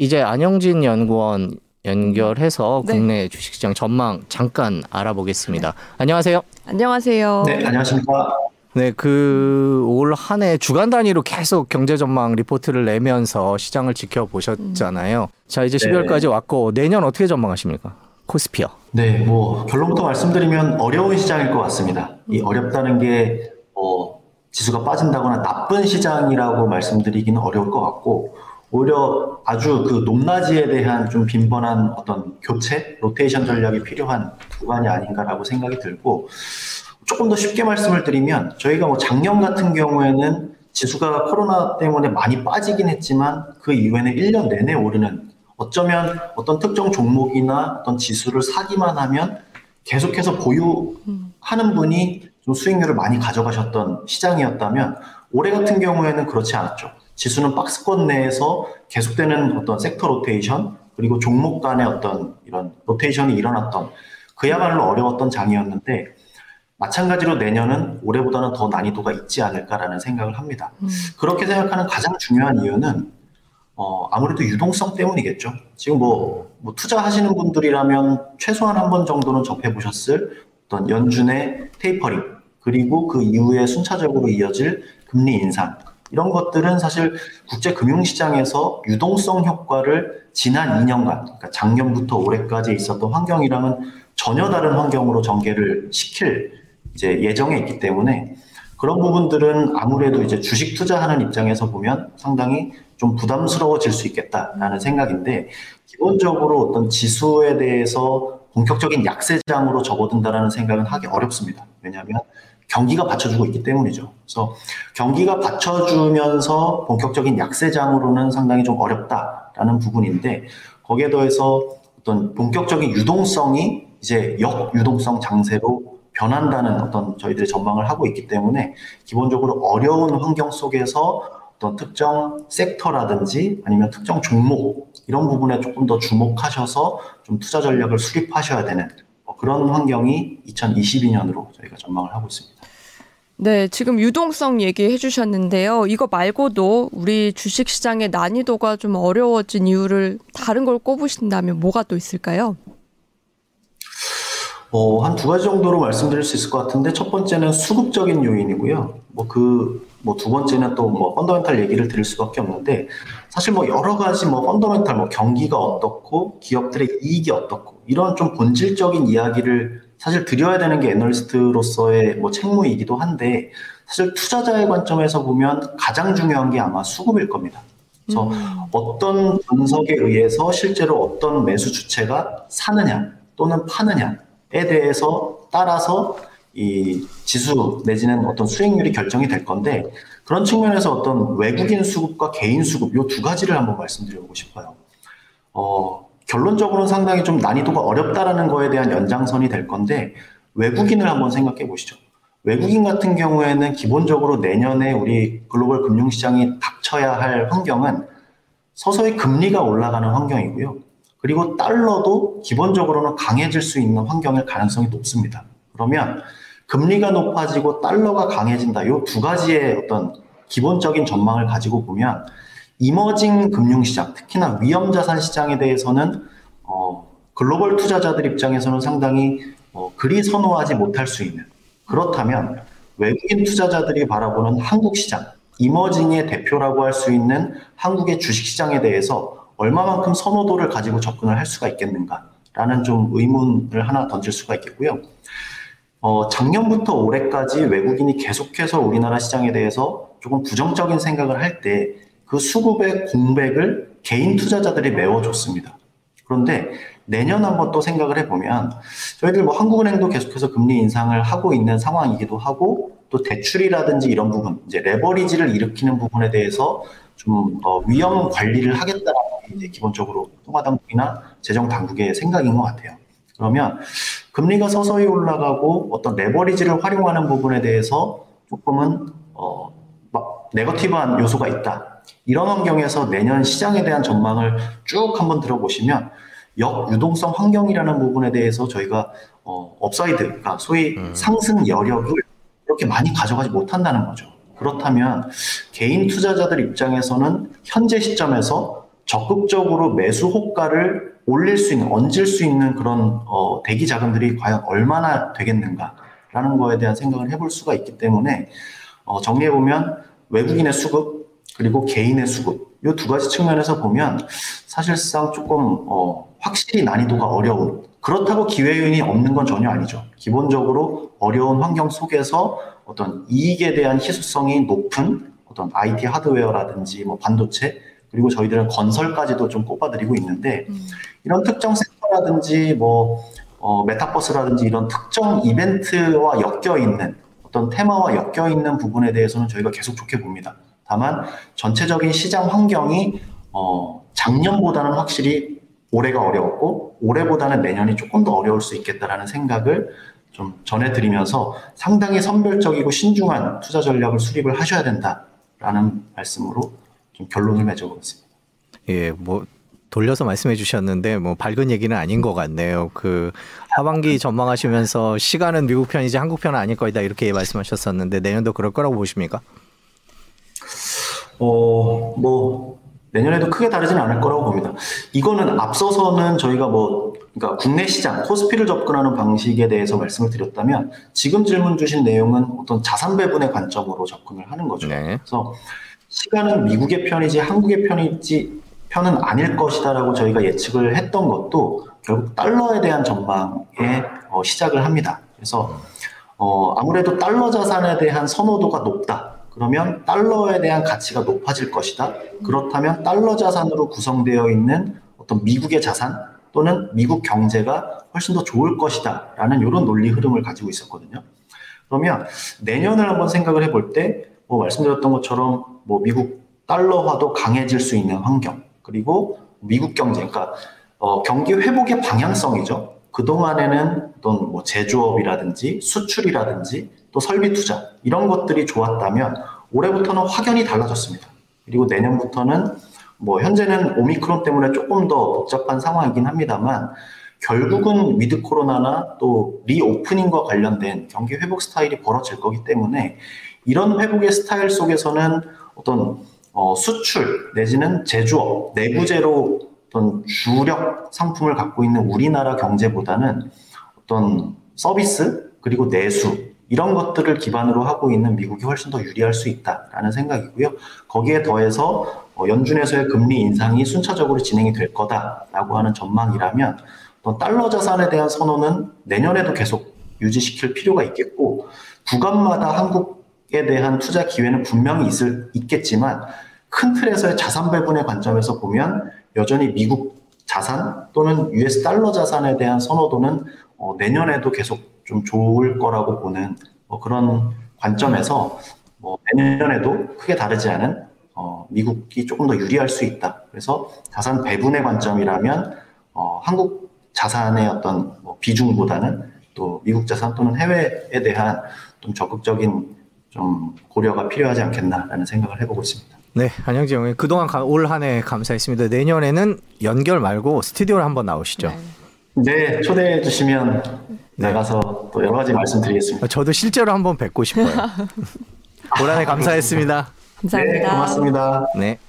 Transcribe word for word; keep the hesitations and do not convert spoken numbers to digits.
이제 안영진 연구원 연결해서 네. 국내 주식시장 전망 잠깐 알아보겠습니다. 네. 안녕하세요. 안녕하세요. 네, 안녕하십니까. 네, 그 올 한 해 주간 단위로 계속 경제 전망 리포트를 내면서 시장을 지켜보셨잖아요. 음. 자, 이제 십이월까지 네. 왔고 내년 어떻게 전망하십니까? 코스피요. 네, 뭐 결론부터 말씀드리면 어려운 시장일 것 같습니다. 음. 이 어렵다는 게 어, 지수가 빠진다거나 나쁜 시장이라고 말씀드리기는 어려울 것 같고, 오히려 아주 그 높낮이에 대한 좀 빈번한 어떤 교체, 로테이션 전략이 필요한 구간이 아닌가라고 생각이 들고, 조금 더 쉽게 말씀을 드리면 저희가 뭐 작년 같은 경우에는 지수가 코로나 때문에 많이 빠지긴 했지만 그 이후에는 일 년 내내 오르는, 어쩌면 어떤 특정 종목이나 어떤 지수를 사기만 하면 계속해서 보유하는 분이 좀 수익률을 많이 가져가셨던 시장이었다면, 올해 같은 경우에는 그렇지 않았죠. 지수는 박스권 내에서 계속되는 어떤 섹터 로테이션, 그리고 종목 간의 어떤 이런 로테이션이 일어났던, 그야말로 어려웠던 장이었는데, 마찬가지로 내년은 올해보다는 더 난이도가 있지 않을까라는 생각을 합니다. 음. 그렇게 생각하는 가장 중요한 이유는 어, 아무래도 유동성 때문이겠죠. 지금 뭐, 뭐 투자하시는 분들이라면 최소한 한 번 정도는 접해보셨을 어떤 연준의 테이퍼링, 그리고 그 이후에 순차적으로 이어질 금리 인상, 이런 것들은 사실 국제금융시장에서 유동성 효과를 지난 이 년간, 그러니까 작년부터 올해까지 있었던 환경이랑은 전혀 다른 환경으로 전개를 시킬 이제 예정에 있기 때문에, 그런 부분들은 아무래도 이제 주식 투자하는 입장에서 보면 상당히 좀 부담스러워질 수 있겠다라는 생각인데, 기본적으로 어떤 지수에 대해서 본격적인 약세장으로 접어든다라는 생각은 하기 어렵습니다. 왜냐하면 경기가 받쳐주고 있기 때문이죠. 그래서 경기가 받쳐주면서 본격적인 약세장으로는 상당히 좀 어렵다라는 부분인데, 거기에 더해서 어떤 본격적인 유동성이 이제 역유동성 장세로 변한다는 어떤 저희들의 전망을 하고 있기 때문에, 기본적으로 어려운 환경 속에서 어떤 특정 섹터라든지 아니면 특정 종목, 이런 부분에 조금 더 주목하셔서 좀 투자 전략을 수립하셔야 되는 그런 환경이 이천이십이 년으로 저희가 전망을 하고 있습니다. 네, 지금 유동성 얘기해 주셨는데요. 이거 말고도 우리 주식시장의 난이도가 좀 어려워진 이유를 다른 걸 꼽으신다면 뭐가 또 있을까요? 어, 한 두 가지 정도로 말씀드릴 수 있을 것 같은데, 첫 번째는 수급적인 요인이고요. 뭐 그, 뭐 두 번째는 또 뭐 펀더멘탈 얘기를 드릴 수밖에 없는데, 사실 뭐 여러 가지 뭐 펀더멘탈, 뭐 경기가 어떻고 기업들의 이익이 어떻고, 이런 좀 본질적인 이야기를 사실 드려야 되는 게 애널리스트로서의 뭐 책무이기도 한데, 사실 투자자의 관점에서 보면 가장 중요한 게 아마 수급일 겁니다. 그래서 음. 어떤 분석에 의해서 실제로 어떤 매수 주체가 사느냐 또는 파느냐 에 대해서 따라서 이 지수 내지는 어떤 수익률이 결정이 될 건데, 그런 측면에서 어떤 외국인 수급과 개인 수급, 이 두 가지를 한번 말씀드려보고 싶어요. 어, 결론적으로는 상당히 좀 난이도가 어렵다라는 거에 대한 연장선이 될 건데, 외국인을 한번 생각해 보시죠. 외국인 같은 경우에는 기본적으로 내년에 우리 글로벌 금융시장이 닥쳐야 할 환경은 서서히 금리가 올라가는 환경이고요. 그리고 달러도 기본적으로는 강해질 수 있는 환경일 가능성이 높습니다. 그러면 금리가 높아지고 달러가 강해진다, 이 두 가지의 어떤 기본적인 전망을 가지고 보면, 이머징 금융시장, 특히나 위험자산 시장에 대해서는 어, 글로벌 투자자들 입장에서는 상당히 어, 그리 선호하지 못할 수 있는, 그렇다면 외국인 투자자들이 바라보는 한국 시장, 이머징의 대표라고 할 수 있는 한국의 주식시장에 대해서 얼마만큼 선호도를 가지고 접근을 할 수가 있겠는가라는 좀 의문을 하나 던질 수가 있겠고요. 어, 작년부터 올해까지 외국인이 계속해서 우리나라 시장에 대해서 조금 부정적인 생각을 할 때 그 수급의 공백을 개인 투자자들이 메워줬습니다. 그런데 내년 한번 또 생각을 해보면, 저희들 뭐 한국은행도 계속해서 금리 인상을 하고 있는 상황이기도 하고, 또 대출이라든지 이런 부분, 이제 레버리지를 일으키는 부분에 대해서 좀 어, 위험 관리를 하겠다라는 게 이제 기본적으로 통화당국이나 재정당국의 생각인 것 같아요. 그러면 금리가 서서히 올라가고 어떤 레버리지를 활용하는 부분에 대해서 조금은 어, 막 네거티브한 요소가 있다, 이런 환경에서 내년 시장에 대한 전망을 쭉 한번 들어보시면, 역유동성 환경이라는 부분에 대해서 저희가 어, 업사이드, 그러니까 소위 음. 상승 여력을 그렇게 많이 가져가지 못한다는 거죠. 그렇다면 개인 투자자들 입장에서는 현재 시점에서 적극적으로 매수 호가를 올릴 수 있는, 얹을 수 있는 그런 어, 대기 자금들이 과연 얼마나 되겠는가라는 거에 대한 생각을 해볼 수가 있기 때문에 어, 정리해보면 외국인의 수급 그리고 개인의 수급 이 두 가지 측면에서 보면 사실상 조금 어, 확실히 난이도가 어려운, 그렇다고 기회 요인이 없는 건 전혀 아니죠. 기본적으로 어려운 환경 속에서 어떤 이익에 대한 희소성이 높은 어떤 아이티 하드웨어라든지 뭐 반도체 그리고 저희들은 건설까지도 좀 꼽아드리고 있는데 음. 이런 특정 섹터라든지 뭐 어, 메타버스라든지 이런 특정 이벤트와 엮여있는 어떤 테마와 엮여있는 부분에 대해서는 저희가 계속 좋게 봅니다. 다만 전체적인 시장 환경이 어, 작년보다는 확실히 올해가 어려웠고 올해보다는 내년이 조금 더 어려울 수 있겠다라는 생각을 좀 전해드리면서 상당히 선별적이고 신중한 투자 전략을 수립을 하셔야 된다라는 말씀으로 좀 결론을 맺어보겠습니다. 예, 뭐 돌려서 말씀해 주셨는데 뭐 밝은 얘기는 아닌 것 같네요. 그 하반기 전망하시면서 시간은 미국 편이지 한국 편은 아닐 거이다 이렇게 말씀하셨었는데 내년도 그럴 거라고 보십니까? 어, 뭐 내년에도 크게 다르지는 않을 거라고 봅니다. 이거는 앞서서는 저희가 뭐 그러니까 국내 시장 코스피를 접근하는 방식에 대해서 말씀을 드렸다면 지금 질문 주신 내용은 어떤 자산 배분의 관점으로 접근을 하는 거죠. 네. 그래서 시간은 미국의 편이지 한국의 편이지 편은 아닐 것이다라고 저희가 예측을 했던 것도 결국 달러에 대한 전망에 어, 시작을 합니다. 그래서 어, 아무래도 달러 자산에 대한 선호도가 높다. 그러면 달러에 대한 가치가 높아질 것이다. 그렇다면 달러 자산으로 구성되어 있는 어떤 미국의 자산 또는 미국 경제가 훨씬 더 좋을 것이다 라는 이런 논리 흐름을 가지고 있었거든요. 그러면 내년을 한번 생각을 해볼 때 뭐 말씀드렸던 것처럼 뭐 미국 달러화도 강해질 수 있는 환경, 그리고 미국 경제, 그러니까 어, 경기 회복의 방향성이죠. 그동안에는 어떤 뭐 제조업이라든지 수출이라든지 또 설비 투자 이런 것들이 좋았다면 올해부터는 확연히 달라졌습니다. 그리고 내년부터는 뭐 현재는 오미크론 때문에 조금 더 복잡한 상황이긴 합니다만 결국은 위드 코로나나 또 리오프닝과 관련된 경기 회복 스타일이 벌어질 거기 때문에 이런 회복의 스타일 속에서는 어떤 어 수출 내지는 제조업 내구재로 어떤 주력 상품을 갖고 있는 우리나라 경제보다는 어떤 서비스 그리고 내수 이런 것들을 기반으로 하고 있는 미국이 훨씬 더 유리할 수 있다라는 생각이고요. 거기에 더해서 연준에서의 금리 인상이 순차적으로 진행이 될 거다라고 하는 전망이라면 또 달러 자산에 대한 선호는 내년에도 계속 유지시킬 필요가 있겠고 구간마다 한국에 대한 투자 기회는 분명히 있을, 있겠지만 큰 틀에서의 자산 배분의 관점에서 보면 여전히 미국 자산 또는 유에스 달러 자산에 대한 선호도는 어, 내년에도 계속 좀 좋을 거라고 보는 뭐 그런 관점에서 뭐 내년에도 크게 다르지 않은 어, 미국이 조금 더 유리할 수 있다. 그래서 자산 배분의 관점이라면 어, 한국 자산의 어떤 뭐 비중보다는 또 미국 자산 또는 해외에 대한 좀 적극적인 좀 고려가 필요하지 않겠나라는 생각을 해보고 있습니다. 네, 안영진 형님 그동안 올 한 해 감사했습니다. 내년에는 연결 말고 스튜디오로 한번 나오시죠. 네. 네, 초대해 주시면 네. 나가서 또 여러 가지 말씀드리겠습니다. 저도 실제로 한번 뵙고 싶어요. 올 한 해 감사했습니다. 감사합니다. 네, 고맙습니다. 네.